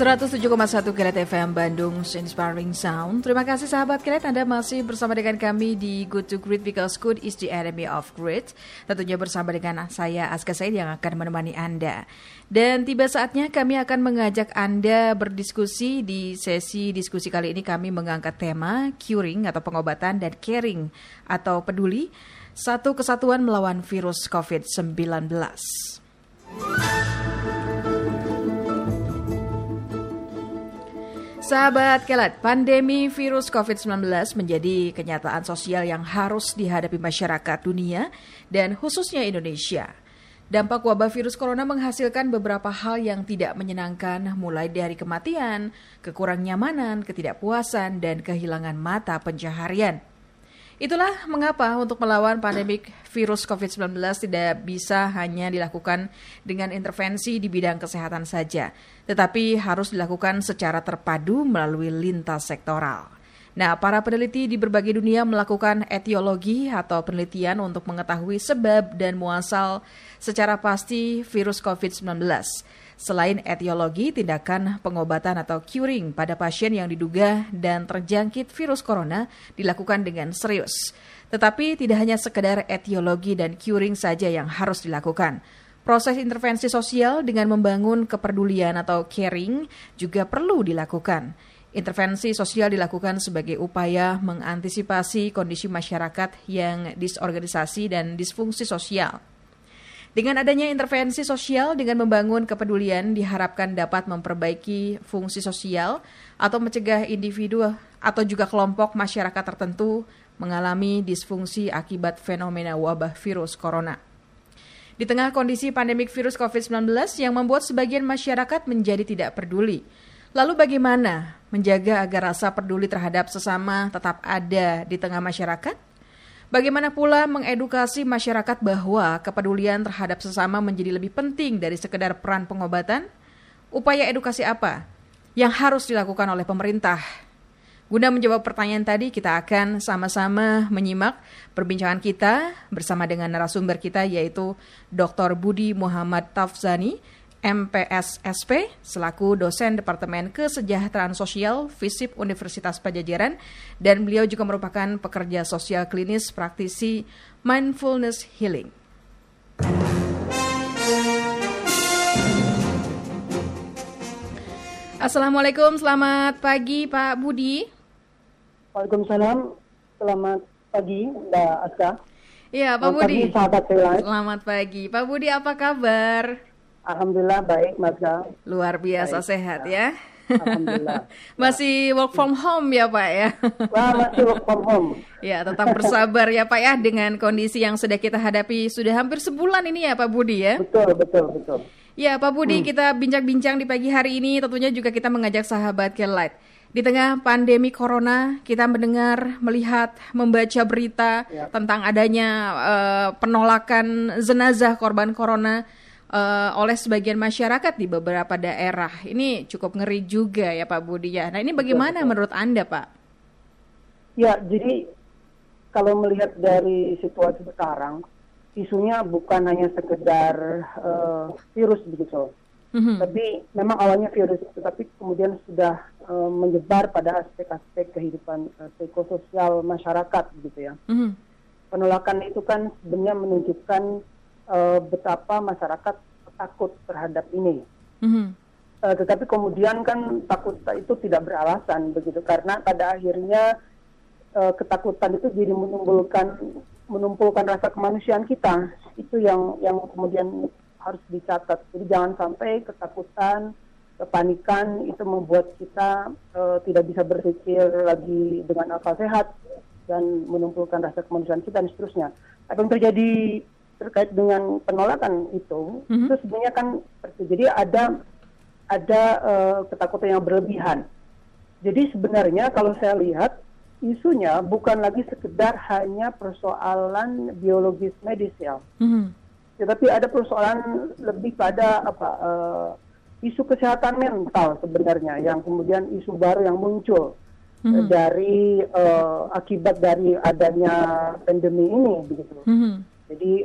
107,1 Kelet FM Bandung's Inspiring Sound. Terima kasih sahabat Kelet, Anda masih bersama dengan kami di Good to Great because good is the enemy of great. Tentunya bersama dengan saya Azka Said yang akan menemani Anda. Dan tiba saatnya kami akan mengajak Anda berdiskusi. Di sesi diskusi kali ini kami mengangkat tema curing atau pengobatan dan caring atau peduli, satu kesatuan melawan virus COVID-19. Sahabat Kelet, pandemi virus COVID-19 menjadi kenyataan sosial yang harus dihadapi masyarakat dunia dan khususnya Indonesia. Dampak wabah virus corona menghasilkan beberapa hal yang tidak menyenangkan, mulai dari kematian, kekurangnyamanan, ketidakpuasan, dan kehilangan mata pencaharian. Itulah mengapa untuk melawan pandemi virus COVID-19 tidak bisa hanya dilakukan dengan intervensi di bidang kesehatan saja, tetapi harus dilakukan secara terpadu melalui lintas sektoral. Nah, para peneliti di berbagai dunia melakukan etiologi atau penelitian untuk mengetahui sebab dan muasal secara pasti virus COVID-19. Selain etiologi, tindakan pengobatan atau curing pada pasien yang diduga dan terjangkit virus corona dilakukan dengan serius. Tetapi tidak hanya sekedar etiologi dan curing saja yang harus dilakukan. Proses intervensi sosial dengan membangun kepedulian atau caring juga perlu dilakukan. Intervensi sosial dilakukan sebagai upaya mengantisipasi kondisi masyarakat yang disorganisasi dan disfungsi sosial. Dengan adanya intervensi sosial dengan membangun kepedulian diharapkan dapat memperbaiki fungsi sosial atau mencegah individu atau juga kelompok masyarakat tertentu mengalami disfungsi akibat fenomena wabah virus corona. Di tengah kondisi pandemik virus COVID-19 yang membuat sebagian masyarakat menjadi tidak peduli. Lalu bagaimana menjaga agar rasa peduli terhadap sesama tetap ada di tengah masyarakat? Bagaimana pula mengedukasi masyarakat bahwa kepedulian terhadap sesama menjadi lebih penting dari sekedar peran pengobatan? Upaya edukasi apa yang harus dilakukan oleh pemerintah? Guna menjawab pertanyaan tadi, kita akan sama-sama menyimak perbincangan kita bersama dengan narasumber kita, yaitu Dr. Budi Muhammad Tafzani, MPSSP, selaku dosen Departemen Kesejahteraan Sosial FISIP Universitas Padjajaran, dan beliau juga merupakan pekerja sosial klinis praktisi Mindfulness Healing. Assalamualaikum, selamat pagi Pak Budi. Waalaikumsalam, selamat pagi Mbak Aska. Iya Pak Budi, selamat pagi Pak Budi, apa kabar? Alhamdulillah baik Mas Ga. Luar biasa baik, sehat ya. Alhamdulillah. Masih work from home ya Pak ya. Wah, masih work from home. Ya, tetap bersabar ya Pak ya dengan kondisi yang sudah kita hadapi sudah hampir sebulan ini ya Pak Budi ya. Betul. Ya Pak Budi, kita bincang-bincang di pagi hari ini tentunya juga kita mengajak sahabat Kelight. Di tengah pandemi corona, kita mendengar, melihat, membaca berita tentang adanya penolakan jenazah korban corona oleh sebagian masyarakat di beberapa daerah. Ini cukup ngeri juga ya Pak Budi ya. Nah ini bagaimana menurut Anda Pak? Ya, jadi kalau melihat dari situasi sekarang, isunya bukan hanya sekedar virus begitu, tapi memang awalnya virus, tetapi kemudian sudah menyebar pada aspek-aspek kehidupan psikososial masyarakat begitu ya. Penolakan itu kan sebenarnya menunjukkan betapa masyarakat takut terhadap ini. Tetapi kemudian kan takut itu tidak beralasan begitu, karena pada akhirnya ketakutan itu jadi menumpulkan rasa kemanusiaan kita. Itu yang kemudian harus dicatat. Jadi jangan sampai ketakutan, kepanikan itu membuat kita tidak bisa berpikir lagi dengan akal sehat dan menumpulkan rasa kemanusiaan kita dan seterusnya. Apa yang terjadi terkait dengan penolakan itu, itu sebenarnya kan terjadi ada ketakutan yang berlebihan. Jadi sebenarnya kalau saya lihat isunya bukan lagi sekedar hanya persoalan biologis medis ya, tetapi ada persoalan lebih pada isu kesehatan mental sebenarnya, yang kemudian isu baru yang muncul dari akibat dari adanya pandemi ini begitu. Jadi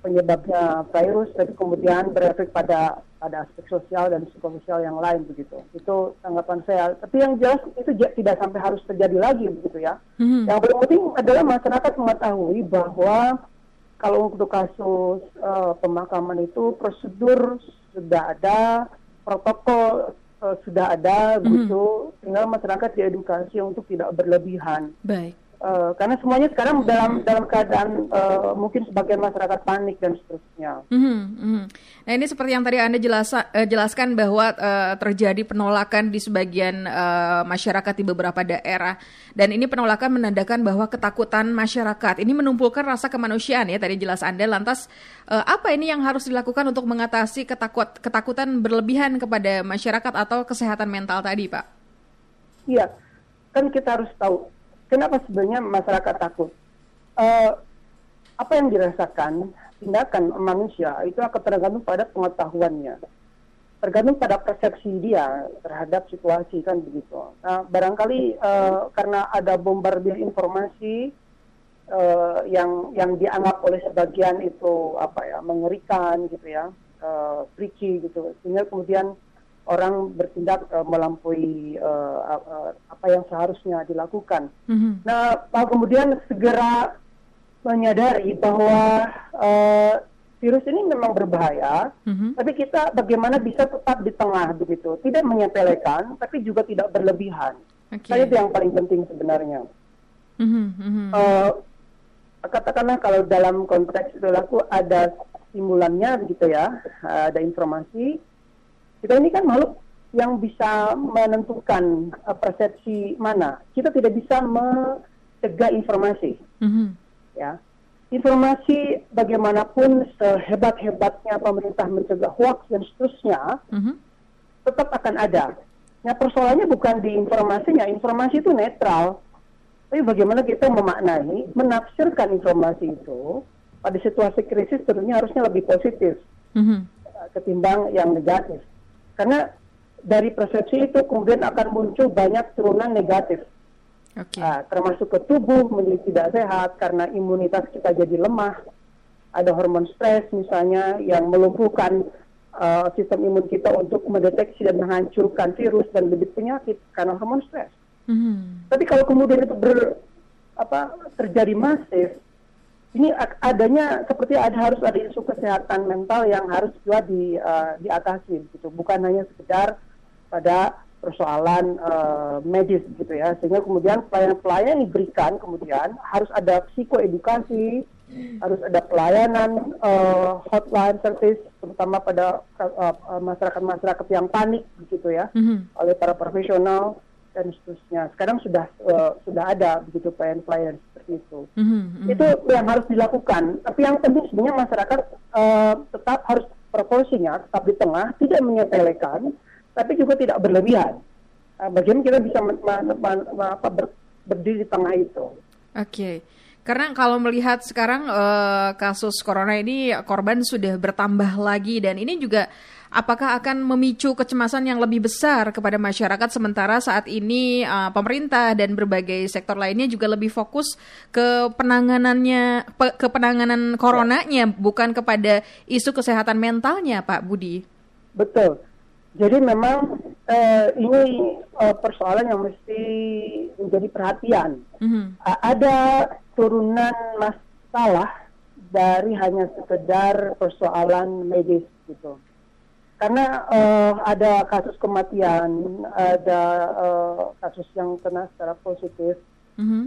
penyebabnya virus, tapi kemudian berefek pada ada aspek sosial dan psikososial yang lain begitu. Itu tanggapan saya. Tapi yang jelas itu tidak sampai harus terjadi lagi begitu ya. Yang paling penting adalah masyarakat mengetahui bahwa kalau untuk kasus pemakaman itu prosedur sudah ada, protokol sudah ada begitu. Tinggal masyarakat diedukasi untuk tidak berlebihan. Baik. Karena semuanya sekarang dalam keadaan mungkin sebagian masyarakat panik dan seterusnya. Nah ini seperti yang tadi Anda jelaskan bahwa terjadi penolakan di sebagian masyarakat di beberapa daerah. Dan ini penolakan menandakan bahwa ketakutan masyarakat ini menumpulkan rasa kemanusiaan ya tadi jelas Anda. Lantas apa ini yang harus dilakukan untuk mengatasi ketakutan berlebihan kepada masyarakat atau kesehatan mental tadi Pak? Iya, kan kita harus tahu kenapa sebenarnya masyarakat takut? Apa yang dirasakan tindakan manusia itu akan tergantung pada pengetahuannya, tergantung pada persepsi dia terhadap situasi kan begitu. Nah, barangkali karena ada bombardir informasi yang dianggap oleh sebagian itu apa ya mengerikan gitu ya, freaky gitu, sehingga kemudian orang bertindak melampaui apa yang seharusnya dilakukan. Nah, kemudian segera menyadari bahwa virus ini memang berbahaya, tapi kita bagaimana bisa tetap di tengah begitu, tidak menyepelekan, tapi juga tidak berlebihan. Okay. Itu yang paling penting sebenarnya. Katakanlah kalau dalam konteks itu laku ada stimulannya begitu ya, ada informasi. Kita ini kan makhluk yang bisa menentukan persepsi mana. Kita tidak bisa mencegah informasi. Ya. Informasi bagaimanapun sehebat-hebatnya pemerintah mencegah hoaks dan seterusnya, tetap akan ada. Nah, persoalannya bukan di informasinya. Informasi itu netral. Tapi bagaimana kita memaknai, menafsirkan informasi itu pada situasi krisis tentunya harusnya lebih positif ketimbang yang negatif. Karena dari persepsi itu kemudian akan muncul banyak turunan negatif. Okay. Termasuk ke tubuh menjadi tidak sehat karena imunitas kita jadi lemah. Ada hormon stres misalnya yang melumpuhkan sistem imun kita untuk mendeteksi dan menghancurkan virus dan bibit penyakit karena hormon stres. Tapi kalau kemudian itu terjadi masif, ini adanya seperti harus ada isu kesehatan mental yang harus juga diatasi gitu, bukan hanya sekedar pada persoalan medis gitu ya, sehingga kemudian pelayanan diberikan kemudian harus ada psikoedukasi, harus ada pelayanan hotline service terutama pada masyarakat-masyarakat yang panik gitu ya, oleh para profesional dan seterusnya. Sekarang sudah ada begitu pelayanan seperti itu. Itu yang harus dilakukan. Tapi yang penting sebenarnya masyarakat tetap harus proporsinya tetap di tengah, tidak menyepelekan, tapi juga tidak berlebihan. Bagaimana kita bisa berdiri di tengah itu? Oke. Okay. Karena kalau melihat sekarang kasus corona ini korban sudah bertambah lagi dan ini juga apakah akan memicu kecemasan yang lebih besar kepada masyarakat sementara saat ini pemerintah dan berbagai sektor lainnya juga lebih fokus ke penanganannya, ke penanganan coronanya bukan kepada isu kesehatan mentalnya Pak Budi. Betul. Jadi memang ini persoalan yang mesti menjadi perhatian. Ada turunan masalah dari hanya sekedar persoalan medis gitu. Karena ada kasus kematian, ada kasus yang kena secara positif.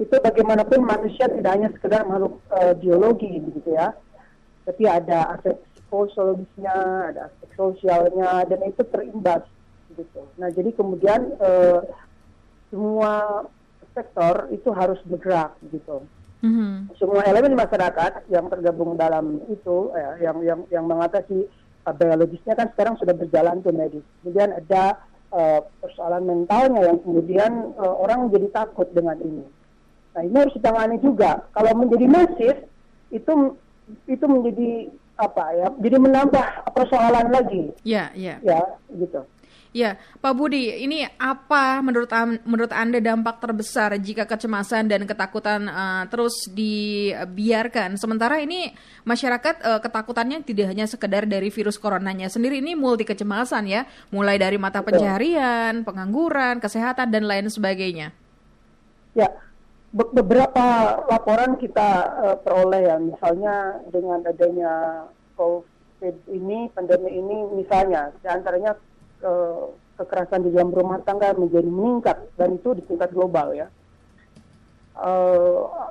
Itu bagaimanapun manusia tidak hanya sekedar makhluk biologi gitu ya. Tapi ada aspek psikologisnya, ada aspek sosialnya, dan itu terimbas gitu. Nah, jadi kemudian semua sektor itu harus bergerak gitu. Semua elemen masyarakat yang tergabung dalam itu, yang mengatasi biologisnya kan sekarang sudah berjalan tuh medis. Kemudian ada persoalan mentalnya yang kemudian orang jadi takut dengan ini. Nah, ini harus ditangani juga. Kalau menjadi masif itu menjadi jadi menambah persoalan lagi. Ya, gitu. Ya, Pak Budi, ini apa menurut Anda dampak terbesar jika kecemasan dan ketakutan terus dibiarkan? Sementara ini masyarakat ketakutannya tidak hanya sekedar dari virus coronanya sendiri, ini multi kecemasan ya, mulai dari mata pencaharian, pengangguran, kesehatan, dan lain sebagainya. Ya, beberapa laporan kita peroleh ya, misalnya dengan adanya COVID ini, pandemi ini misalnya, diantaranya kekerasan di dalam rumah tangga menjadi meningkat dan itu di tingkat global ya.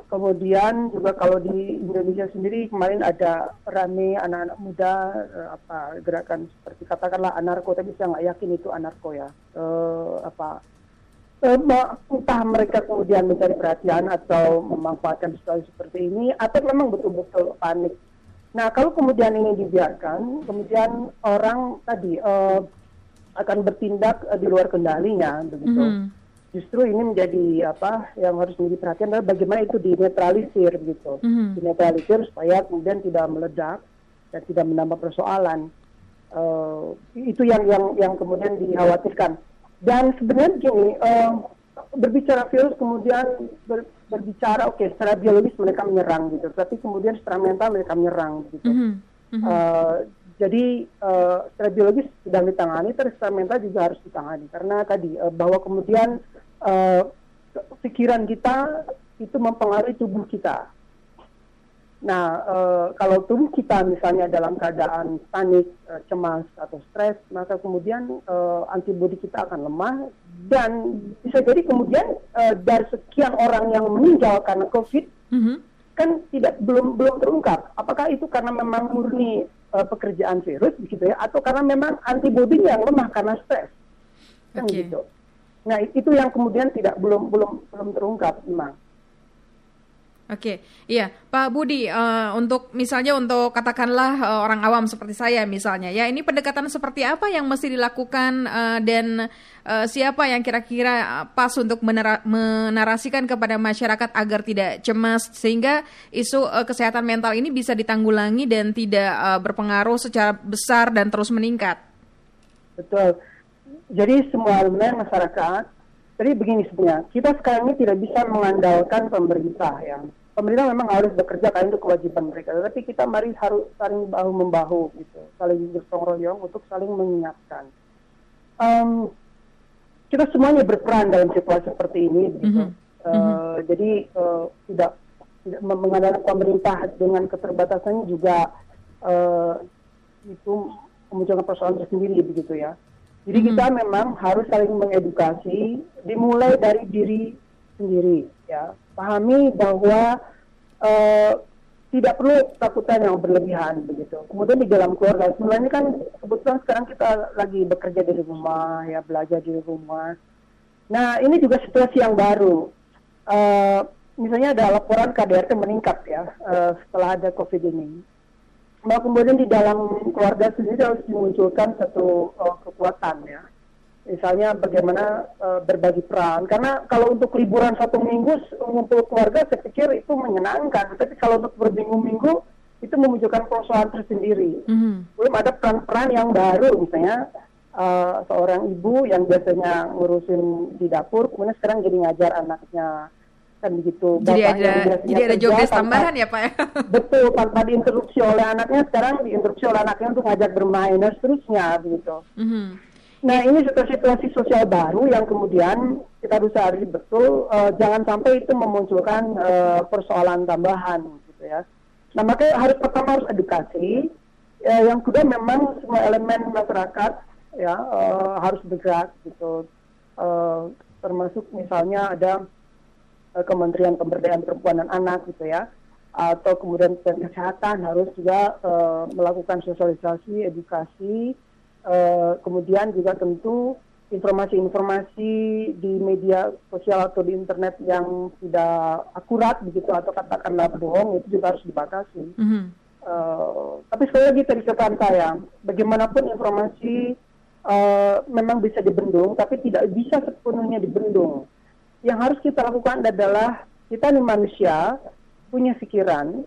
Kemudian juga kalau di Indonesia sendiri kemarin ada rame anak-anak muda gerakan seperti katakanlah anarko, tapi saya nggak yakin itu anarko ya. Entah mereka kemudian mencari perhatian atau memanfaatkan situasi seperti ini atau memang betul-betul panik. Nah kalau kemudian ini dibiarkan, kemudian orang tadi akan bertindak di luar kendalinya begitu. Justru ini menjadi yang harus menjadi perhatian adalah bagaimana itu dinetralisir begitu. Dinetralisir supaya kemudian tidak meledak dan tidak menambah persoalan. Itu yang kemudian dikhawatirkan. Dan sebenarnya gini, berbicara virus kemudian berbicara secara biologis mereka menyerang gitu, tapi kemudian secara mental mereka menyerang gitu. Jadi secara biologis sedang ditangani, terus secara mental juga harus ditangani. Karena tadi bahwa kemudian pikiran kita itu mempengaruhi tubuh kita. Nah, kalau tubuh kita misalnya dalam keadaan panik, cemas, atau stres, maka kemudian antibodi kita akan lemah. Dan bisa jadi kemudian dari sekian orang yang meninggal karena COVID, kan belum terungkap. Apakah itu karena memang murni pekerjaan virus begitu ya, atau karena memang antibodinya yang lemah karena stres, kan gitu. Nah itu yang kemudian belum terungkap memang. Iya Pak Budi, untuk misalnya untuk katakanlah orang awam seperti saya misalnya ya, ini pendekatan seperti apa yang mesti dilakukan dan siapa yang kira-kira pas untuk menarasikan kepada masyarakat agar tidak cemas sehingga isu kesehatan mental ini bisa ditanggulangi dan tidak berpengaruh secara besar dan terus meningkat? Betul, jadi semua elemen masyarakat. Jadi begini sebenarnya, kita sekarang ini tidak bisa mengandalkan pemerintah ya. Pemerintah memang harus bekerja karena itu kewajiban mereka. Tapi kita harus saling bahu-membahu gitu, saling bersong royong untuk saling mengingatkan. Kita semuanya berperan dalam situasi seperti ini gitu. Jadi tidak mengandalkan pemerintah dengan keterbatasannya juga itu memunculkan persoalan tersendiri begitu ya. Jadi kita memang harus saling mengedukasi, dimulai dari diri sendiri, ya. Pahami bahwa tidak perlu ketakutan yang berlebihan, begitu. Kemudian di dalam keluarga, sebenarnya kan kebetulan sekarang kita lagi bekerja dari rumah, ya, belajar dari rumah. Nah, ini juga situasi yang baru. Misalnya ada laporan KDRT meningkat, ya, setelah ada COVID ini. Bahwa kemudian di dalam keluarga sendiri harus dimunculkan satu kekuatan ya. Misalnya bagaimana berbagi peran. Karena kalau untuk liburan satu minggu ngumpul keluarga saya pikir itu menyenangkan. Tapi kalau untuk berminggu-minggu itu memunculkan persoalan tersendiri. Belum ada peran-peran yang baru misalnya seorang ibu yang biasanya ngurusin di dapur kemudian sekarang jadi ngajar anaknya. Kan begitu. Jadi ada job desk tambahan ya Pak ya? Betul, tanpa diinterupsi oleh anaknya, sekarang diinterupsi oleh anaknya untuk ngajak bermain dan seterusnya begitu. Nah ini situasi sosial baru yang kemudian kita harus sadari betul, jangan sampai itu memunculkan persoalan tambahan gitu ya. Nah makanya pertama harus edukasi, yang kedua memang semua elemen masyarakat ya harus bergerak gitu, termasuk misalnya ada Kementerian Pemberdayaan Perempuan dan Anak gitu ya, atau kemudian kesehatan harus juga melakukan sosialisasi, edukasi, kemudian juga tentu informasi-informasi di media sosial atau di internet yang tidak akurat begitu atau katakanlah bohong itu juga harus dibatasi. Tapi sekali lagi tadi kata saya, bagaimanapun informasi memang bisa dibendung, tapi tidak bisa sepenuhnya dibendung. Yang harus kita lakukan adalah kita nih manusia punya pikiran,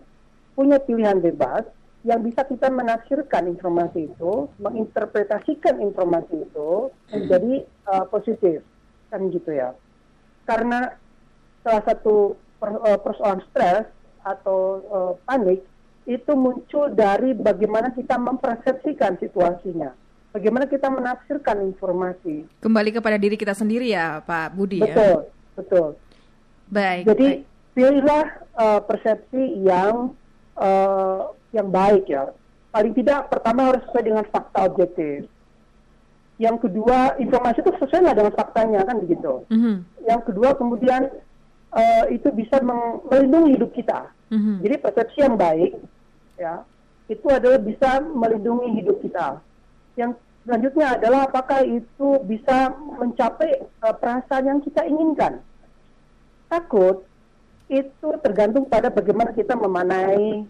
punya pilihan bebas, yang bisa kita menafsirkan informasi itu, menginterpretasikan informasi itu menjadi positif, kan gitu ya. Karena salah satu persoalan stres atau panik itu muncul dari bagaimana kita mempersepsikan situasinya, bagaimana kita menafsirkan informasi. Kembali kepada diri kita sendiri ya, Pak Budi. Betul, ya? Betul. Baik. Jadi pilihlah persepsi yang baik ya. Paling tidak pertama harus sesuai dengan fakta objektif. Yang kedua, informasi itu sesuai lah dengan faktanya, kan begitu. Mm-hmm. Yang kedua kemudian itu bisa melindungi hidup kita. Mm-hmm. Jadi persepsi yang baik ya, itu adalah bisa melindungi hidup kita. Yang selanjutnya adalah apakah itu bisa mencapai perasaan yang kita inginkan. Takut itu tergantung pada bagaimana kita memanai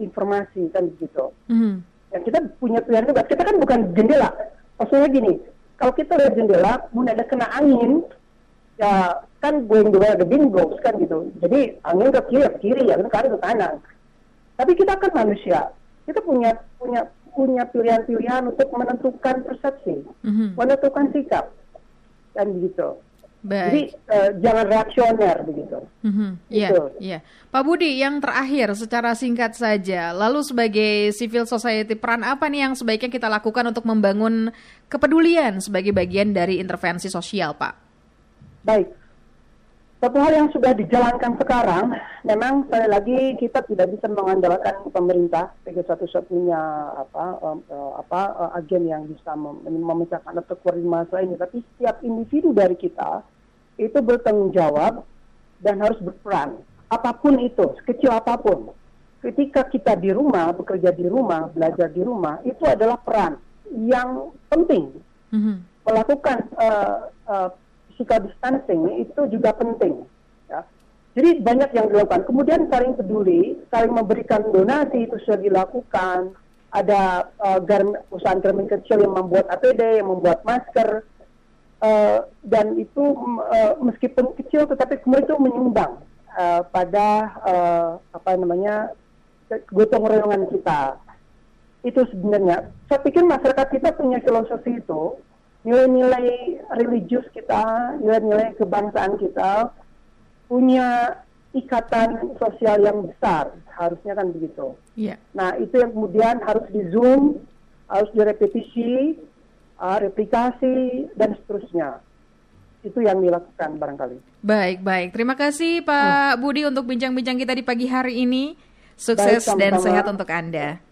informasi, kan begitu. Mm-hmm. Ya, kita punya pilihan juga, kita kan bukan jendela. Maksudnya gini, kalau kita lihat jendela, mungkin ada kena angin, ya kan going the way the wind blows, kan gitu. Jadi angin ke kiri, ya kan ke kanan. Tapi kita kan manusia, kita punya pilihan-pilihan untuk menentukan persepsi, mm-hmm. menentukan sikap, kan begitu. Baik. Jadi jangan reaksioner begitu. Iya, iya. Pak Budi, yang terakhir secara singkat saja, lalu sebagai civil society peran apa nih yang sebaiknya kita lakukan untuk membangun kepedulian sebagai bagian dari intervensi sosial, Pak? Baik. Satu hal yang sudah dijalankan sekarang, memang sekali lagi kita tidak bisa mengandalkan pemerintah sebagai satu-satunya agen yang bisa memecahkan atau koordinasi masalah ini. Tapi setiap individu dari kita itu bertanggung jawab dan harus berperan, apapun itu, sekecil apapun. Ketika kita di rumah, bekerja di rumah, belajar di rumah, itu adalah peran yang penting. Melakukan physical distancing itu juga penting ya. Jadi banyak yang dilakukan. Kemudian saling peduli, saling memberikan donasi itu sudah dilakukan. Ada usaha garmen kecil yang membuat APD, yang membuat masker, dan itu meskipun kecil tetapi kemudian itu menyumbang pada gotong royongan kita. Itu sebenarnya saya pikir masyarakat kita punya filosofi itu, nilai-nilai religius kita, nilai-nilai kebangsaan kita punya ikatan sosial yang besar, harusnya kan begitu. Yeah. Nah itu yang kemudian harus di zoom, harus direpetisi, replikasi dan seterusnya. Itu yang dilakukan barangkali. Baik. Terima kasih Pak Budi untuk bincang-bincang kita di pagi hari ini. Sukses baik, dan sehat untuk Anda.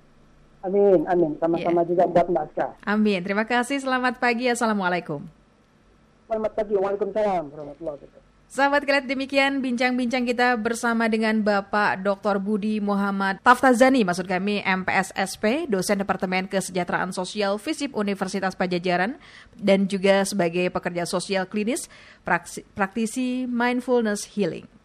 Amin. Sama-sama juga buat Mbak Azka. Amin. Terima kasih. Selamat pagi. Assalamualaikum. Selamat pagi. Waalaikumsalam. Warahmatullahi wabarakatuh. Sahabat Kelet, demikian bincang-bincang kita bersama dengan Bapak Dr. Budi Muhammad Tafzani, maksud kami MPSSP, dosen Departemen Kesejahteraan Sosial FISIP Universitas Padjajaran, dan juga sebagai pekerja sosial klinis, praktisi Mindfulness Healing.